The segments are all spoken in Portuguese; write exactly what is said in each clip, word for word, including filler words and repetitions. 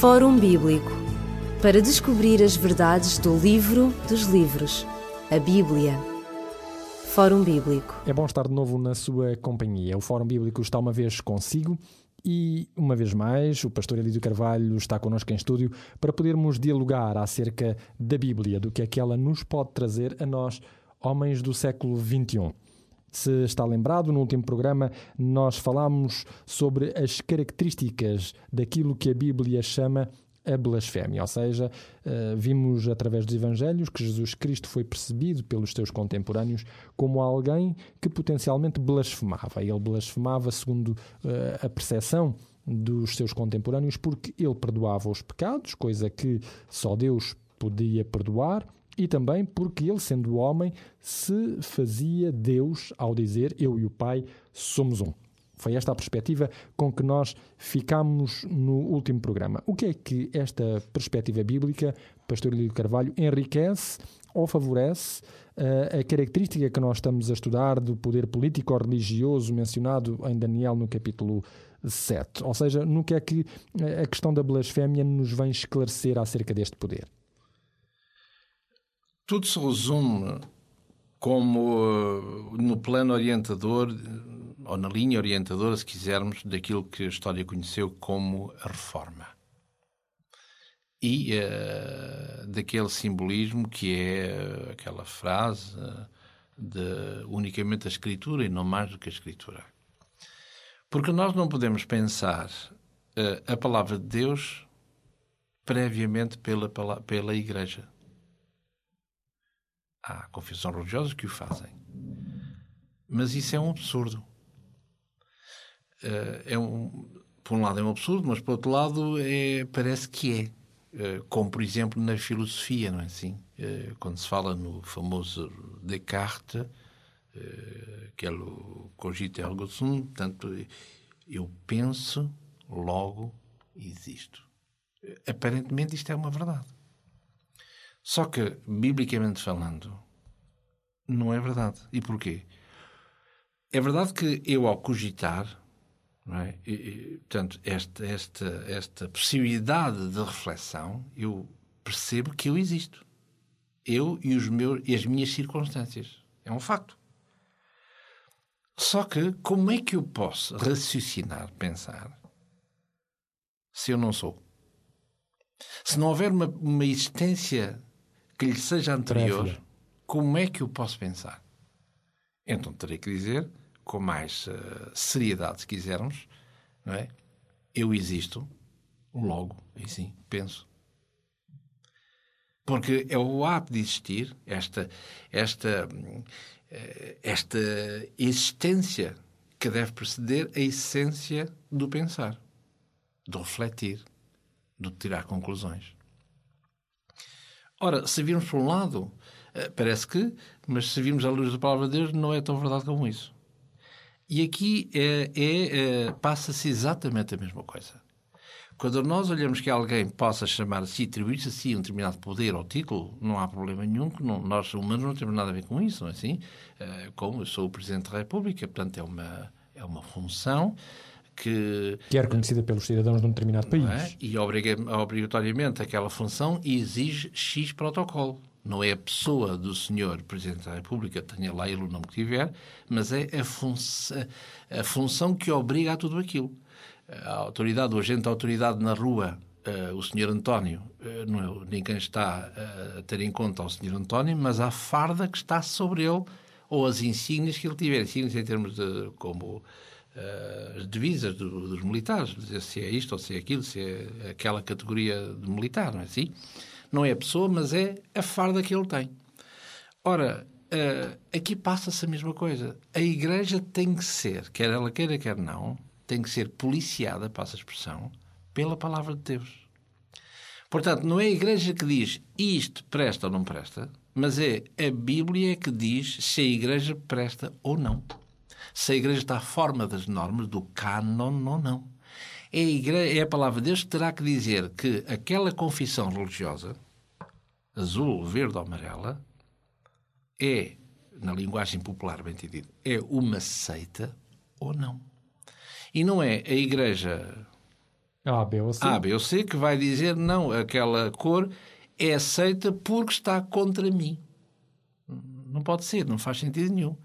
Fórum Bíblico, para descobrir as verdades do livro dos livros, a Bíblia. Fórum Bíblico. É bom estar de novo na sua companhia. O Fórum Bíblico está uma vez consigo e, uma vez mais, o pastor Elídio Carvalho está connosco em estúdio para podermos dialogar acerca da Bíblia, do que é que ela nos pode trazer a nós, homens do século vinte e um. Se está lembrado, no último programa nós falámos sobre as características daquilo que a Bíblia chama a blasfémia, ou seja, vimos através dos Evangelhos que Jesus Cristo foi percebido pelos seus contemporâneos como alguém que potencialmente blasfemava. Ele blasfemava segundo a percepção dos seus contemporâneos porque ele perdoava os pecados, coisa que só Deus podia perdoar, e também porque ele, sendo homem, se fazia Deus ao dizer: eu e o Pai somos um. Foi esta a perspectiva com que nós ficámos no último programa. O que é que esta perspectiva bíblica, pastor Elídio Carvalho, enriquece ou favorece uh, a característica que nós estamos a estudar do poder político ou religioso mencionado em Daniel no capítulo sete? Ou seja, no que é que a questão da blasfémia nos vem esclarecer acerca deste poder? Tudo se resume, como no plano orientador, ou na linha orientadora, se quisermos, daquilo que a história conheceu como a Reforma. E uh, daquele simbolismo que é aquela frase de unicamente a Escritura e não mais do que a Escritura. Porque nós não podemos pensar uh, a palavra de Deus previamente pela, pela Igreja. Há confissões religiosas que o fazem. Mas isso é um absurdo. É um, por um lado é um absurdo, mas por outro lado é, parece que é. Como, por exemplo, na filosofia, não é assim? Quando se fala no famoso Descartes, que é o cogito ergo sum, portanto, eu penso, logo existo. Aparentemente isto é uma verdade. Só que, biblicamente falando, não é verdade. E porquê? É verdade que eu, ao cogitar, não é? e, e, portanto, esta, esta, esta possibilidade de reflexão, eu percebo que eu existo. Eu e, os meus, e as minhas circunstâncias. É um facto. Só que, como é que eu posso raciocinar, pensar, se eu não sou? Se não houver uma, uma existência que lhe seja anterior, Prévia. Como é que eu posso pensar? Então terei que dizer, com mais uh, seriedade, se quisermos, não é? Eu existo, logo, e sim, penso. Porque é o ato de existir, esta, esta, esta existência que deve preceder a essência do pensar, do refletir, do tirar conclusões. Ora, se virmos por um lado, parece que, mas se virmos à luz da palavra de Deus, não é tão verdade como isso. E aqui é, é, é, passa-se exatamente a mesma coisa. Quando nós olhamos que alguém possa chamar-se, atribuir-se a si um determinado poder ou título, não há problema nenhum, que não, nós humanos não temos nada a ver com isso, não é assim? Como eu sou o Presidente da República, portanto é uma, é uma função Que, que é reconhecida pelos cidadãos de um determinado país. É? E obriga, obrigatoriamente aquela função exige X protocolo. Não é a pessoa do senhor Presidente da República, tenha lá ele o nome que tiver, mas é a, fun- a função que obriga a tudo aquilo. A autoridade, o agente da autoridade na rua, uh, o senhor António, uh, não é, ninguém está uh, a ter em conta ao senhor António, mas a farda que está sobre ele, ou as insígnias que ele tiver. Insígnias em termos de... como as divisas do, dos militares, dizer se é isto ou se é aquilo, se é aquela categoria de militar, não é assim? Não é a pessoa, mas é a farda que ele tem. Ora, uh, aqui passa-se a mesma coisa. A Igreja tem que ser, quer ela queira, quer não, tem que ser policiada, passa a expressão, pela palavra de Deus. Portanto, não é a Igreja que diz isto presta ou não presta, mas é a Bíblia que diz se a Igreja presta ou não. Se a Igreja está fora das normas, do cânon ou não. É a, igreja, é a palavra de Deus que terá que dizer que aquela confissão religiosa, azul, verde ou amarela, é, na linguagem popular bem entendido, é uma seita ou não. E não é a Igreja A, B ou C. A, B ou C, que vai dizer, não, aquela cor é aceita porque está contra mim. Não pode ser, não faz sentido nenhum.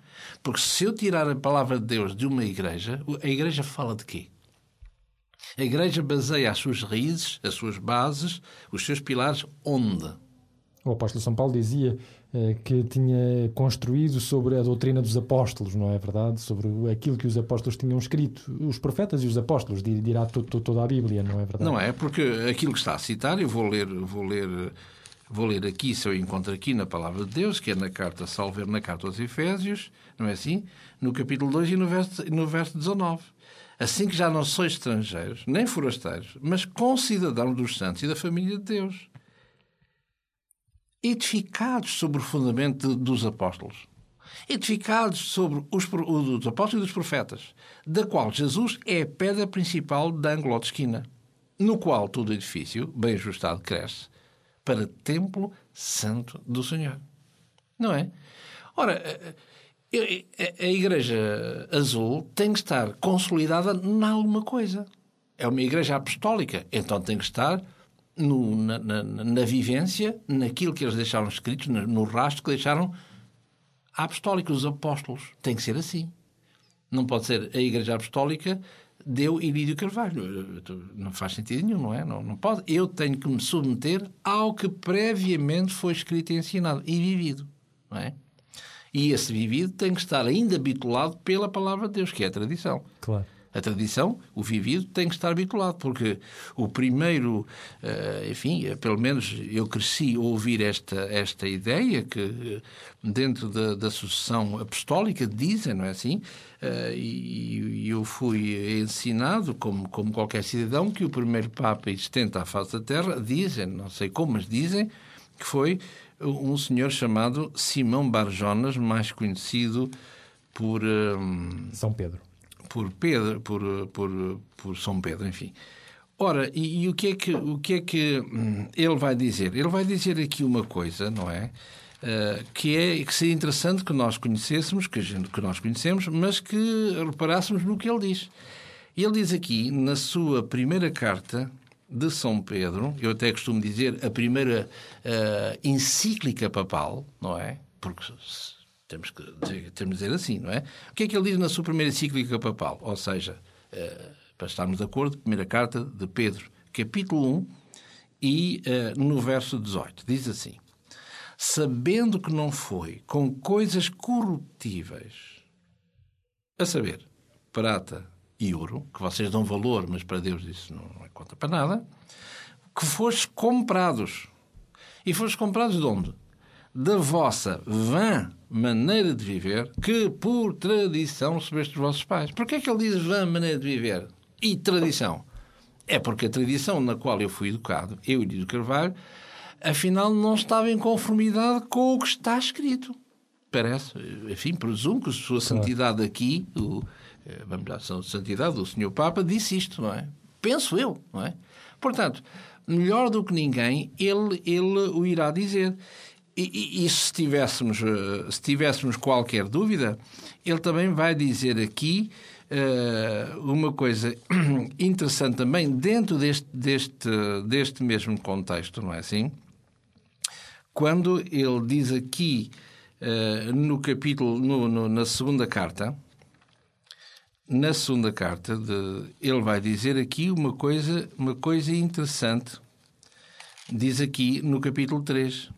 Porque se eu tirar a palavra de Deus de uma igreja, a igreja fala de quê? A igreja baseia as suas raízes, as suas bases, os seus pilares, onde? O apóstolo São Paulo dizia eh, que tinha construído sobre a doutrina dos apóstolos, não é verdade? Sobre aquilo que os apóstolos tinham escrito. Os profetas e os apóstolos, dirá toda a Bíblia, não é verdade? Não é, porque aquilo que está a citar, eu vou ler, vou ler, vou ler aqui, se eu encontro aqui na Palavra de Deus, que é na carta, salvo na carta aos Efésios, não é assim? No capítulo dois e no verso, no verso dezanove. Assim que já não sois estrangeiros, nem forasteiros, mas concidadãos dos santos e da família de Deus, edificados sobre o fundamento dos apóstolos, edificados sobre os, os apóstolos e dos profetas, da qual Jesus é a pedra principal da ângulo de esquina, no qual todo edifício, bem ajustado, cresce para templo santo do Senhor. Não é? Ora, a Igreja Azul tem que estar consolidada em alguma coisa. É uma Igreja Apostólica, então tem que estar No, na, na, na vivência, naquilo que eles deixaram escritos, no, no rastro que deixaram apostólicos, os apóstolos. Tem que ser assim. Não pode ser a Igreja Apostólica deu Elídio Carvalho. Não faz sentido nenhum, não é? Não, não pode. Eu tenho que me submeter ao que previamente foi escrito e ensinado e vivido, não é? E esse vivido tem que estar ainda bitolado pela Palavra de Deus, que é a tradição. Claro. A tradição, o vivido, tem que estar habituado, porque o primeiro, enfim, pelo menos eu cresci a ouvir esta, esta ideia que dentro da, da sucessão apostólica dizem, não é assim? E eu fui ensinado, como, como qualquer cidadão, que o primeiro Papa existente à face da Terra, dizem, não sei como, mas dizem, que foi um senhor chamado Simão Barjonas, mais conhecido por... Hum, São Pedro. Por Pedro, por, por, por São Pedro, enfim. Ora, e, e o que é que, o que, é que hum, ele vai dizer? Ele vai dizer aqui uma coisa, não é? Uh, que é que seria interessante que nós conhecêssemos, que, que nós conhecemos, mas que reparássemos no que ele diz. Ele diz aqui, na sua primeira carta de São Pedro, eu até costumo dizer a primeira uh, encíclica papal, não é? Porque... Temos que dizer, temos de dizer assim, não é? O que é que ele diz na sua primeira encíclica papal? Ou seja, eh, para estarmos de acordo, primeira carta de Pedro, capítulo um, e eh, no verso dezoito, diz assim: sabendo que não foi com coisas corruptíveis, a saber, prata e ouro, que vocês dão valor, mas para Deus isso não é conta para nada, que fostes comprados. E fostes comprados de onde? Da vossa vã maneira de viver, que por tradição recebeste dos vossos pais. Porquê é que ele diz vã maneira de viver e tradição? É porque a tradição na qual eu fui educado, eu e Elídio Carvalho, afinal não estava em conformidade com o que está escrito. Parece, enfim, presumo que a sua santidade aqui, o, vamos lá, a santidade do senhor Papa, disse isto, não é? Penso eu, não é? Portanto, melhor do que ninguém, ele, ele o irá dizer. E, e, e se tivéssemos, se tivéssemos qualquer dúvida, ele também vai dizer aqui uh, uma coisa interessante também dentro deste, deste, deste mesmo contexto, não é assim? Quando ele diz aqui uh, no capítulo, no, no, na segunda carta, na segunda carta, de, ele vai dizer aqui uma coisa, uma coisa interessante. Diz aqui no capítulo três.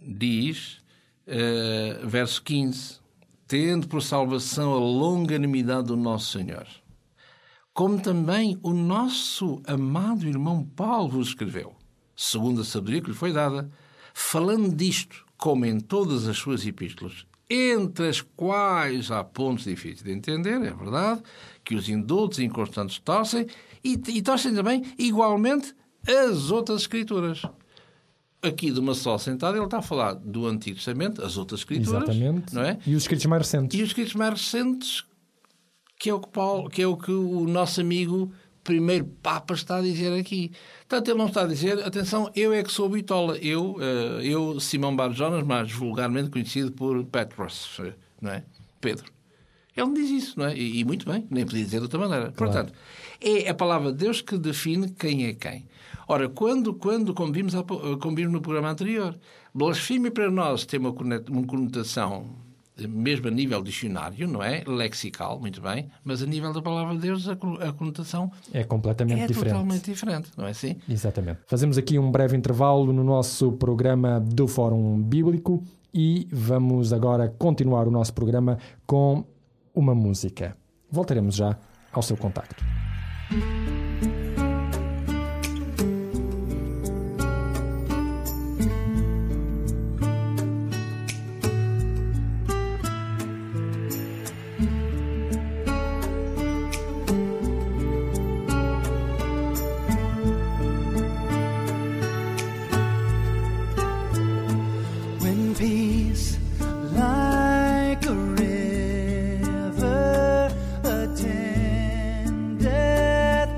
Diz, uh, verso quinze, tendo por salvação a longanimidade do nosso Senhor, como também o nosso amado irmão Paulo vos escreveu, segundo a sabedoria que lhe foi dada, falando disto, como em todas as suas epístolas, entre as quais há pontos difíceis de entender, é verdade, que os indultos e inconstantes torcem, e, e torcem também, igualmente, as outras escrituras. Aqui de uma só sentada ele está a falar do Antigo Testamento, as outras escrituras, exatamente, não é? E os escritos mais recentes. E os escritos mais recentes, que é o que, Paulo, que é o que o nosso amigo primeiro Papa está a dizer aqui. Portanto, ele não está a dizer, atenção, eu é que sou bitola, eu, uh, eu Simão Barjonas, mais vulgarmente conhecido por Petros, não é? Pedro. Ele diz isso, não é? E, e muito bem, nem podia dizer de outra maneira. Claro. Portanto, é a palavra de Deus que define quem é quem. Ora, quando, quando como, vimos, como vimos no programa anterior, blasfémia para nós tem uma conotação, mesmo a nível dicionário, não é? Lexical, muito bem, mas a nível da palavra de Deus a conotação é completamente é diferente. É totalmente diferente, não é assim? Exatamente. Fazemos aqui um breve intervalo no nosso programa do Fórum Bíblico e vamos agora continuar o nosso programa com uma música. Voltaremos já ao seu contacto. That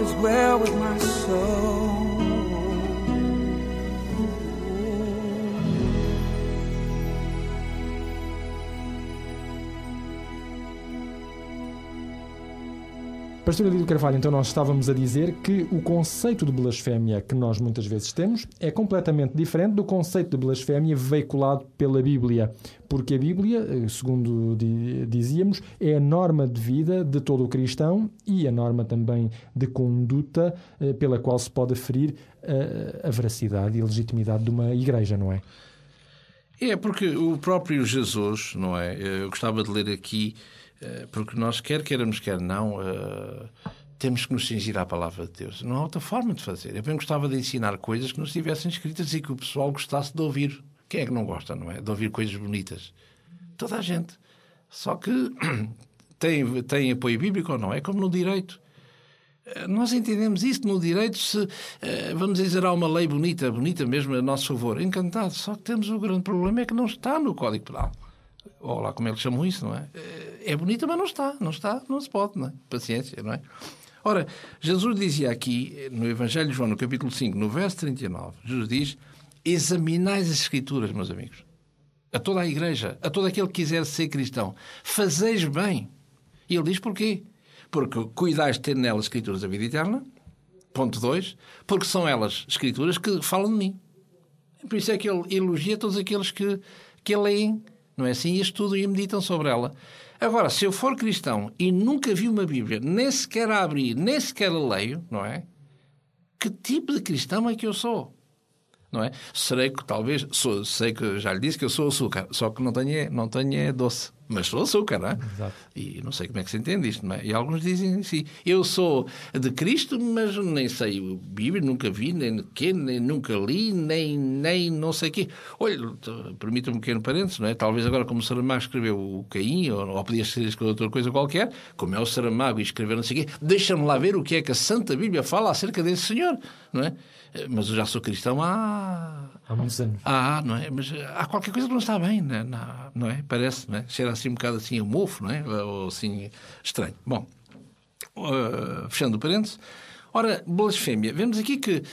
is well with my soul. Pastor Elídio Carvalho, então nós estávamos a dizer que o conceito de blasfémia que nós muitas vezes temos é completamente diferente do conceito de blasfémia veiculado pela Bíblia, porque a Bíblia, segundo dizíamos, é a norma de vida de todo o cristão e a norma também de conduta pela qual se pode aferir a, a veracidade e a legitimidade de uma igreja, não é? É, porque o próprio Jesus, não é? Eu gostava de ler aqui, porque nós, quer queiramos, quer não, uh, temos que nos cingir à palavra de Deus. Não há outra forma de fazer. Eu bem gostava de ensinar coisas que não estivessem escritas e que o pessoal gostasse de ouvir. Quem é que não gosta, não é? De ouvir coisas bonitas. Toda a gente. Só que tem, tem apoio bíblico ou não? É como no direito. Uh, nós entendemos isso no direito se, uh, vamos dizer, há uma lei bonita, bonita mesmo a nosso favor. Encantado. Só que temos o grande problema é que não está no Código Penal. Olha lá como eles chamam isso, não é? É bonita, mas não está, não está, não se pode, não é? Paciência, não é? Ora, Jesus dizia aqui, no Evangelho de João, no capítulo cinco, no verso trinta e nove, Jesus diz, examinais as Escrituras, meus amigos, a toda a igreja, a todo aquele que quiser ser cristão, fazeis bem. E ele diz porquê? Porque cuidais de ter nelas Escrituras da vida eterna, ponto dois, porque são elas Escrituras que falam de mim. Por isso é que ele elogia todos aqueles que, que leem, não é assim? E estudam e meditam sobre ela. Agora, se eu for cristão e nunca vi uma Bíblia, nem sequer a abrir, nem sequer a leio, não é? Que tipo de cristão é que eu sou? Não é? Serei que talvez, sou, sei que já lhe disse que eu sou açúcar, só que não tenho, não tenho doce, mas sou açúcar, não é? Exato. E não sei como é que se entende isto, não é? E alguns dizem assim, eu sou de Cristo, mas nem sei a Bíblia, nunca vi, nem quê, nem nunca li, nem, nem não sei o quê. Olha, permita-me um pequeno parênteses, não é? Talvez agora como o Saramago escreveu o Caim, ou, ou podia ser outra coisa qualquer, como é o Saramago e escrever não sei o quê, deixa-me lá ver o que é que a Santa Bíblia fala acerca desse senhor, não é? Mas eu já sou cristão há... Há muitos anos. Ah, não é? Mas há qualquer coisa que não está bem, não é? Não é? Parece, não é? Cheira assim um bocado assim, um mofo, não é? Ou assim, estranho. Bom, uh, fechando o parênteses. Ora, blasfémia. Vemos aqui que uh,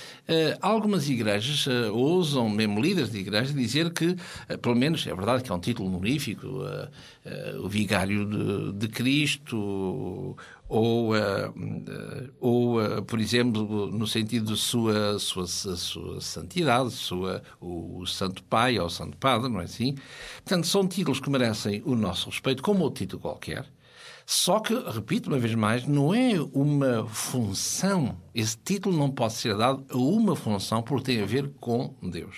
algumas igrejas uh, ousam, mesmo líderes de igrejas, dizer que, uh, pelo menos, é verdade que é um título honorífico, uh, uh, o vigário de, de Cristo... ou, uh, ou uh, por exemplo, no sentido de sua, sua, sua santidade, sua, o, o Santo Pai ou o Santo Padre, não é assim? Portanto, são títulos que merecem o nosso respeito, como outro título qualquer, só que, repito uma vez mais, não é uma função, esse título não pode ser dado a uma função porque tem a ver com Deus.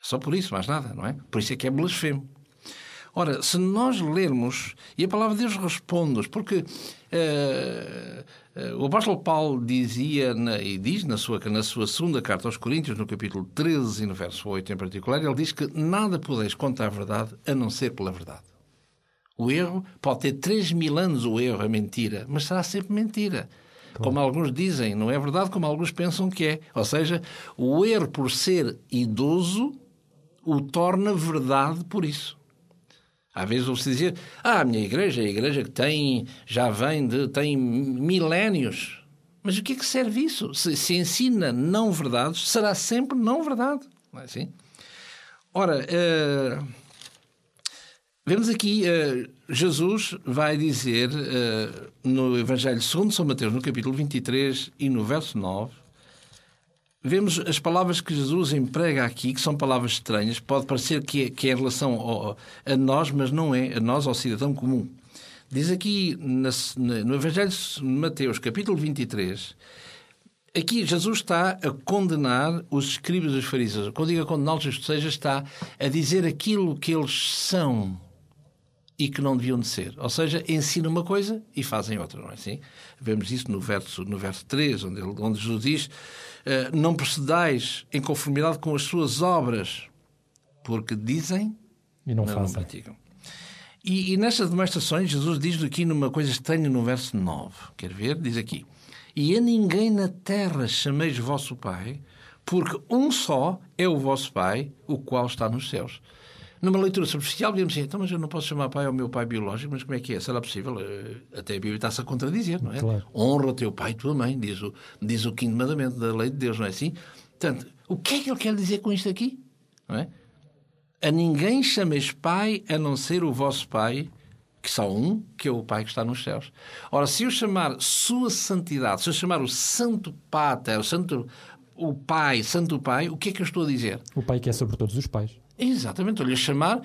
Só por isso, mais nada, não é? Por isso é que é blasfemo. Ora, se nós lermos, e a palavra de Deus responde-nos, porque uh, uh, o apóstolo Paulo dizia, na, e diz na sua, na sua segunda carta aos Coríntios, no capítulo treze e no verso oito em particular, ele diz que nada podeis contra a verdade a não ser pela verdade. O erro pode ter três mil anos, o erro, a mentira, mas será sempre mentira. Como alguns dizem, não é verdade, como alguns pensam que é. Ou seja, o erro por ser idoso o torna verdade por isso. Às vezes ouve-se dizer, ah, a minha igreja é a igreja que tem, já vem de, tem milénios. Mas o que é que serve isso? Se, se ensina não verdades, será sempre não verdade. Não é assim? Ora, uh, vemos aqui, uh, Jesus vai dizer uh, no Evangelho segundo São Mateus, no capítulo vinte e três e no verso nove, vemos as palavras que Jesus emprega aqui, que são palavras estranhas. Pode parecer que é, que é em relação ao, a nós, mas não é, a nós, ao cidadão comum. Diz aqui na, no Evangelho de Mateus, capítulo vinte e três, aqui Jesus está a condenar os escribas e os fariseus. Quando digo a condená-los, isto seja, está a dizer aquilo que eles são e que não deviam de ser. Ou seja, ensinam uma coisa e fazem outra, não é assim? Vemos isso no verso, no verso três, onde, onde Jesus diz... Uh, não procedais em conformidade com as suas obras, porque dizem e não, não praticam. E, e nestas demonstrações, Jesus diz aqui numa coisa estranha no verso nove. Quer ver? Diz aqui: e a ninguém na terra chameis vosso Pai, porque um só é o vosso Pai, o qual está nos céus. Numa leitura superficial, podíamos dizer, então, mas eu não posso chamar pai ao meu pai biológico, mas como é que é? Será possível? Até a Bíblia está-se a contradizer, não é? Claro. Honra teu pai e tua mãe, diz o, diz o quinto mandamento da lei de Deus, não é assim? Portanto, o que é que ele quer dizer com isto aqui? Não é? A ninguém chameis pai a não ser o vosso pai, que só um, que é o Pai que está nos céus. Ora, se eu chamar sua santidade, se eu chamar o Santo Pater, o Santo... o Pai, Santo Pai, o que é que eu estou a dizer? O Pai que é sobre todos os pais. Exatamente, estou-lhe a chamar,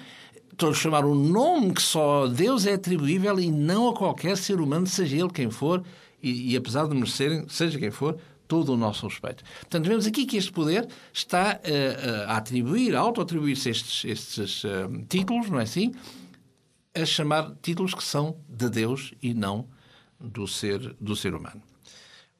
estou-lhe a chamar o nome que só a Deus é atribuível e não a qualquer ser humano, seja ele quem for, e, e apesar de merecerem, seja quem for, todo o nosso respeito. Portanto, vemos aqui que este poder está uh, uh, a atribuir, a auto-atribuir-se estes, estes uh, títulos, não é assim? A chamar títulos que são de Deus e não do ser, do ser humano.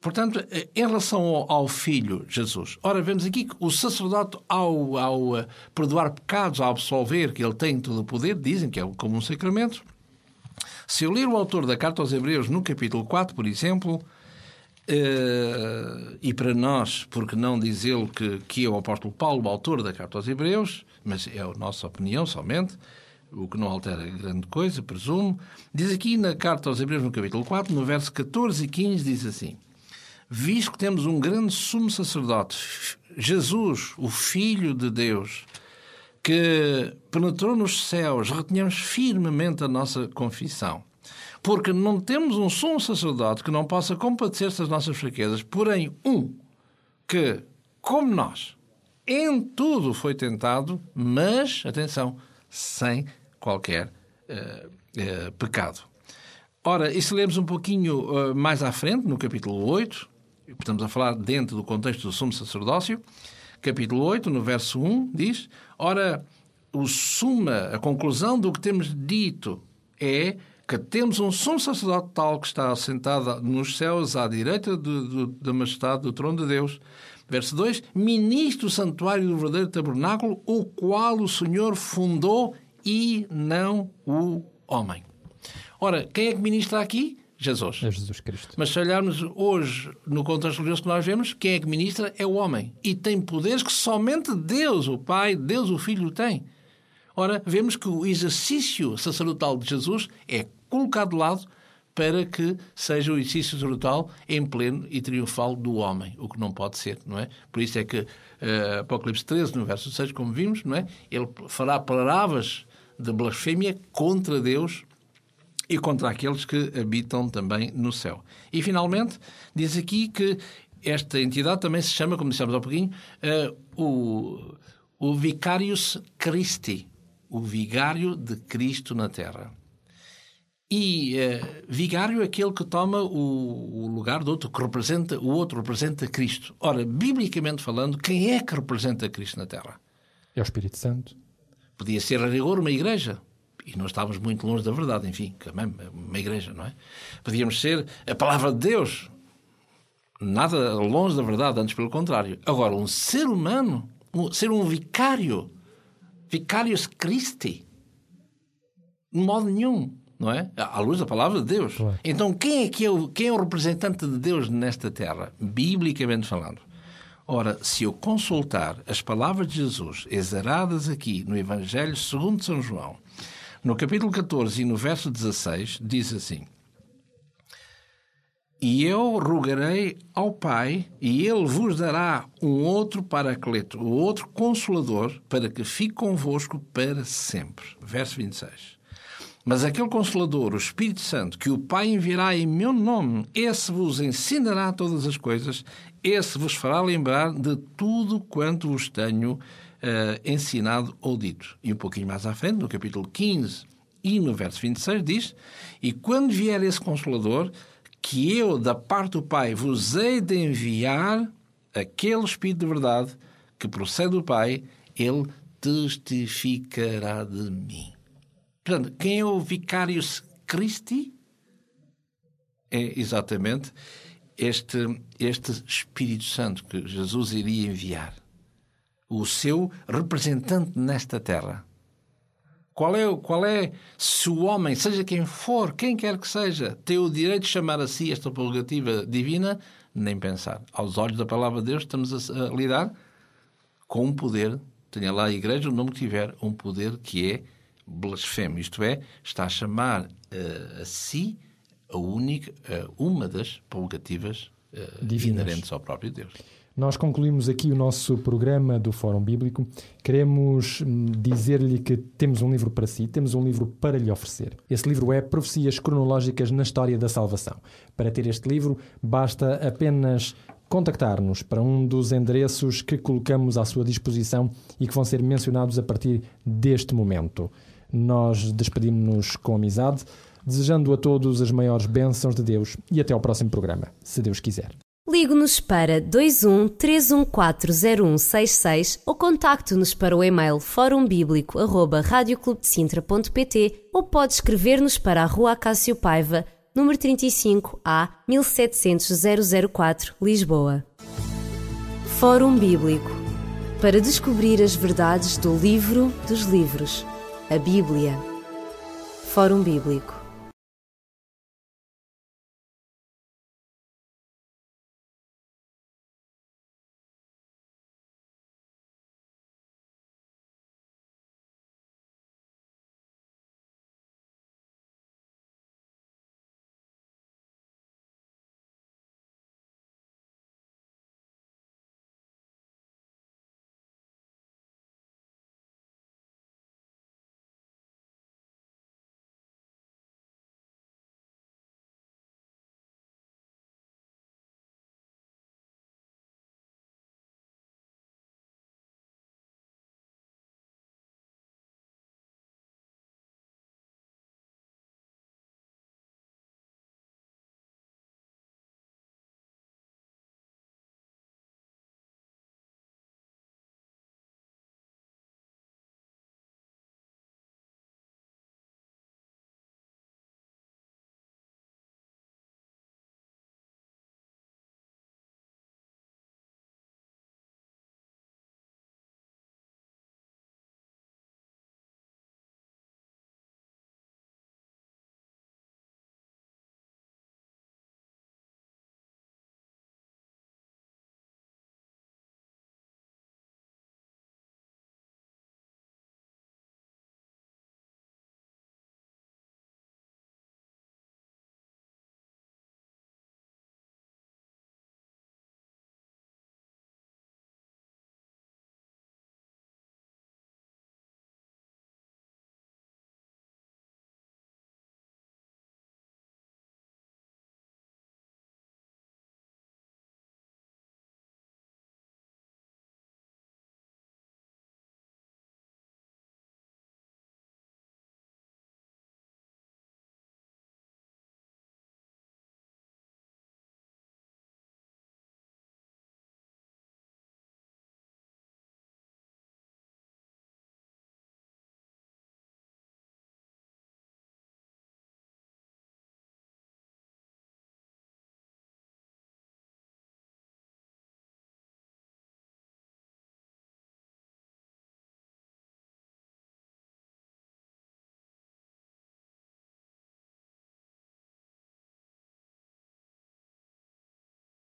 Portanto, em relação ao, ao Filho Jesus, ora, vemos aqui que o sacerdote, ao, ao perdoar pecados, ao absolver, que ele tem todo o poder, dizem que é como um sacramento. Se eu ler o autor da Carta aos Hebreus, no capítulo quatro, por exemplo, eh, e para nós, porque não dizê-lo que, que é o apóstolo Paulo, o autor da Carta aos Hebreus, mas é a nossa opinião somente, o que não altera grande coisa, presumo, diz aqui na Carta aos Hebreus, no capítulo quatro, no verso catorze e quinze, diz assim: visto que temos um grande sumo sacerdote, Jesus, o Filho de Deus, que penetrou nos céus, retenhamos firmemente a nossa confissão. Porque não temos um sumo sacerdote que não possa compadecer-se das nossas fraquezas, porém um que, como nós, em tudo foi tentado, mas, atenção, sem qualquer uh, uh, pecado. Ora, e se lemos um pouquinho uh, mais à frente, no capítulo oito, estamos a falar dentro do contexto do sumo sacerdócio, capítulo oito, no verso um, diz: ora, o suma, a conclusão do que temos dito é que temos um sumo sacerdote tal que está sentado nos céus à direita do, do, da majestade do trono de Deus. Verso dois: ministro do santuário do verdadeiro tabernáculo, o qual o Senhor fundou e não o homem. Ora, quem é que ministra aqui? Jesus. É Jesus Cristo. Mas se olharmos hoje no contexto religioso que nós vemos, quem é que ministra é o homem. E tem poderes que somente Deus, o Pai, Deus, o Filho, tem. Ora, vemos que o exercício sacerdotal de Jesus é colocado de lado para que seja o exercício sacerdotal em pleno e triunfal do homem, o que não pode ser, não é? Por isso é que uh, Apocalipse treze, no verso seis, como vimos, não é? Ele fará palavras de blasfémia contra Deus e contra aqueles que habitam também no céu. E, finalmente, diz aqui que esta entidade também se chama, como dissemos há pouquinho, uh, o, o Vicarius Christi, o vigário de Cristo na Terra. E uh, vigário é aquele que toma o, o lugar do outro, que representa, o outro representa Cristo. Ora, biblicamente falando, quem é que representa Cristo na Terra? É o Espírito Santo. Podia ser, a rigor, uma igreja. E nós estávamos muito longe da verdade, enfim, uma igreja, não é? Podíamos ser a palavra de Deus, nada longe da verdade, antes pelo contrário. Agora, um ser humano, um, ser um vicário, Vicarius Christi, de modo nenhum, não é? À luz da palavra de Deus. Claro. Então, quem é, que é, o, quem é o representante de Deus nesta terra, biblicamente falando? Ora, se eu consultar as palavras de Jesus, exaradas aqui no Evangelho segundo São João, no capítulo catorze e no verso dezasseis, diz assim: e eu rogarei ao Pai, e Ele vos dará um outro paracleto, um outro consolador, para que fique convosco para sempre. Verso vinte e seis. Mas aquele consolador, o Espírito Santo, que o Pai enviará em meu nome, esse vos ensinará todas as coisas, esse vos fará lembrar de tudo quanto vos tenho Uh, ensinado ou dito. E um pouquinho mais à frente, no capítulo quinze e no verso vinte e seis, diz: e quando vier esse Consolador, que eu, da parte do Pai, vos hei de enviar, aquele Espírito de verdade, que procede do Pai, ele testificará de mim. Portanto, quem é o Vicarius Christi? É exatamente este, este Espírito Santo que Jesus iria enviar, o seu representante nesta terra. Qual é, qual é, se o homem, seja quem for, quem quer que seja, tem o direito de chamar a si esta prerrogativa divina? Nem pensar. Aos olhos da palavra de Deus, estamos a, a lidar com um poder tenha lá a Igreja o nome que tiver, um poder que é blasfemo. Isto é, está a chamar uh, a si a única, uh, uma das prerrogativas uh, divinas inerentes ao próprio Deus. Nós concluímos aqui o nosso programa do Fórum Bíblico. Queremos dizer-lhe que temos um livro para si, temos um livro para lhe oferecer. Esse livro é Profecias Cronológicas na História da Salvação. Para ter este livro, basta apenas contactar-nos para um dos endereços que colocamos à sua disposição e que vão ser mencionados a partir deste momento. Nós despedimos-nos com amizade, desejando a todos as maiores bênçãos de Deus e até ao próximo programa, se Deus quiser. Ligue-nos para dois um, três um quatro, zero um seis seis ou contacte-nos para o e-mail forum bíblico arroba rádio clube de sintra ponto pt ou pode escrever-nos para a Rua Acácio Paiva, número trinta e cinco A, mil e setecentos, zero zero quatro, Lisboa. Fórum Bíblico, para descobrir as verdades do livro dos livros, a Bíblia. Fórum Bíblico.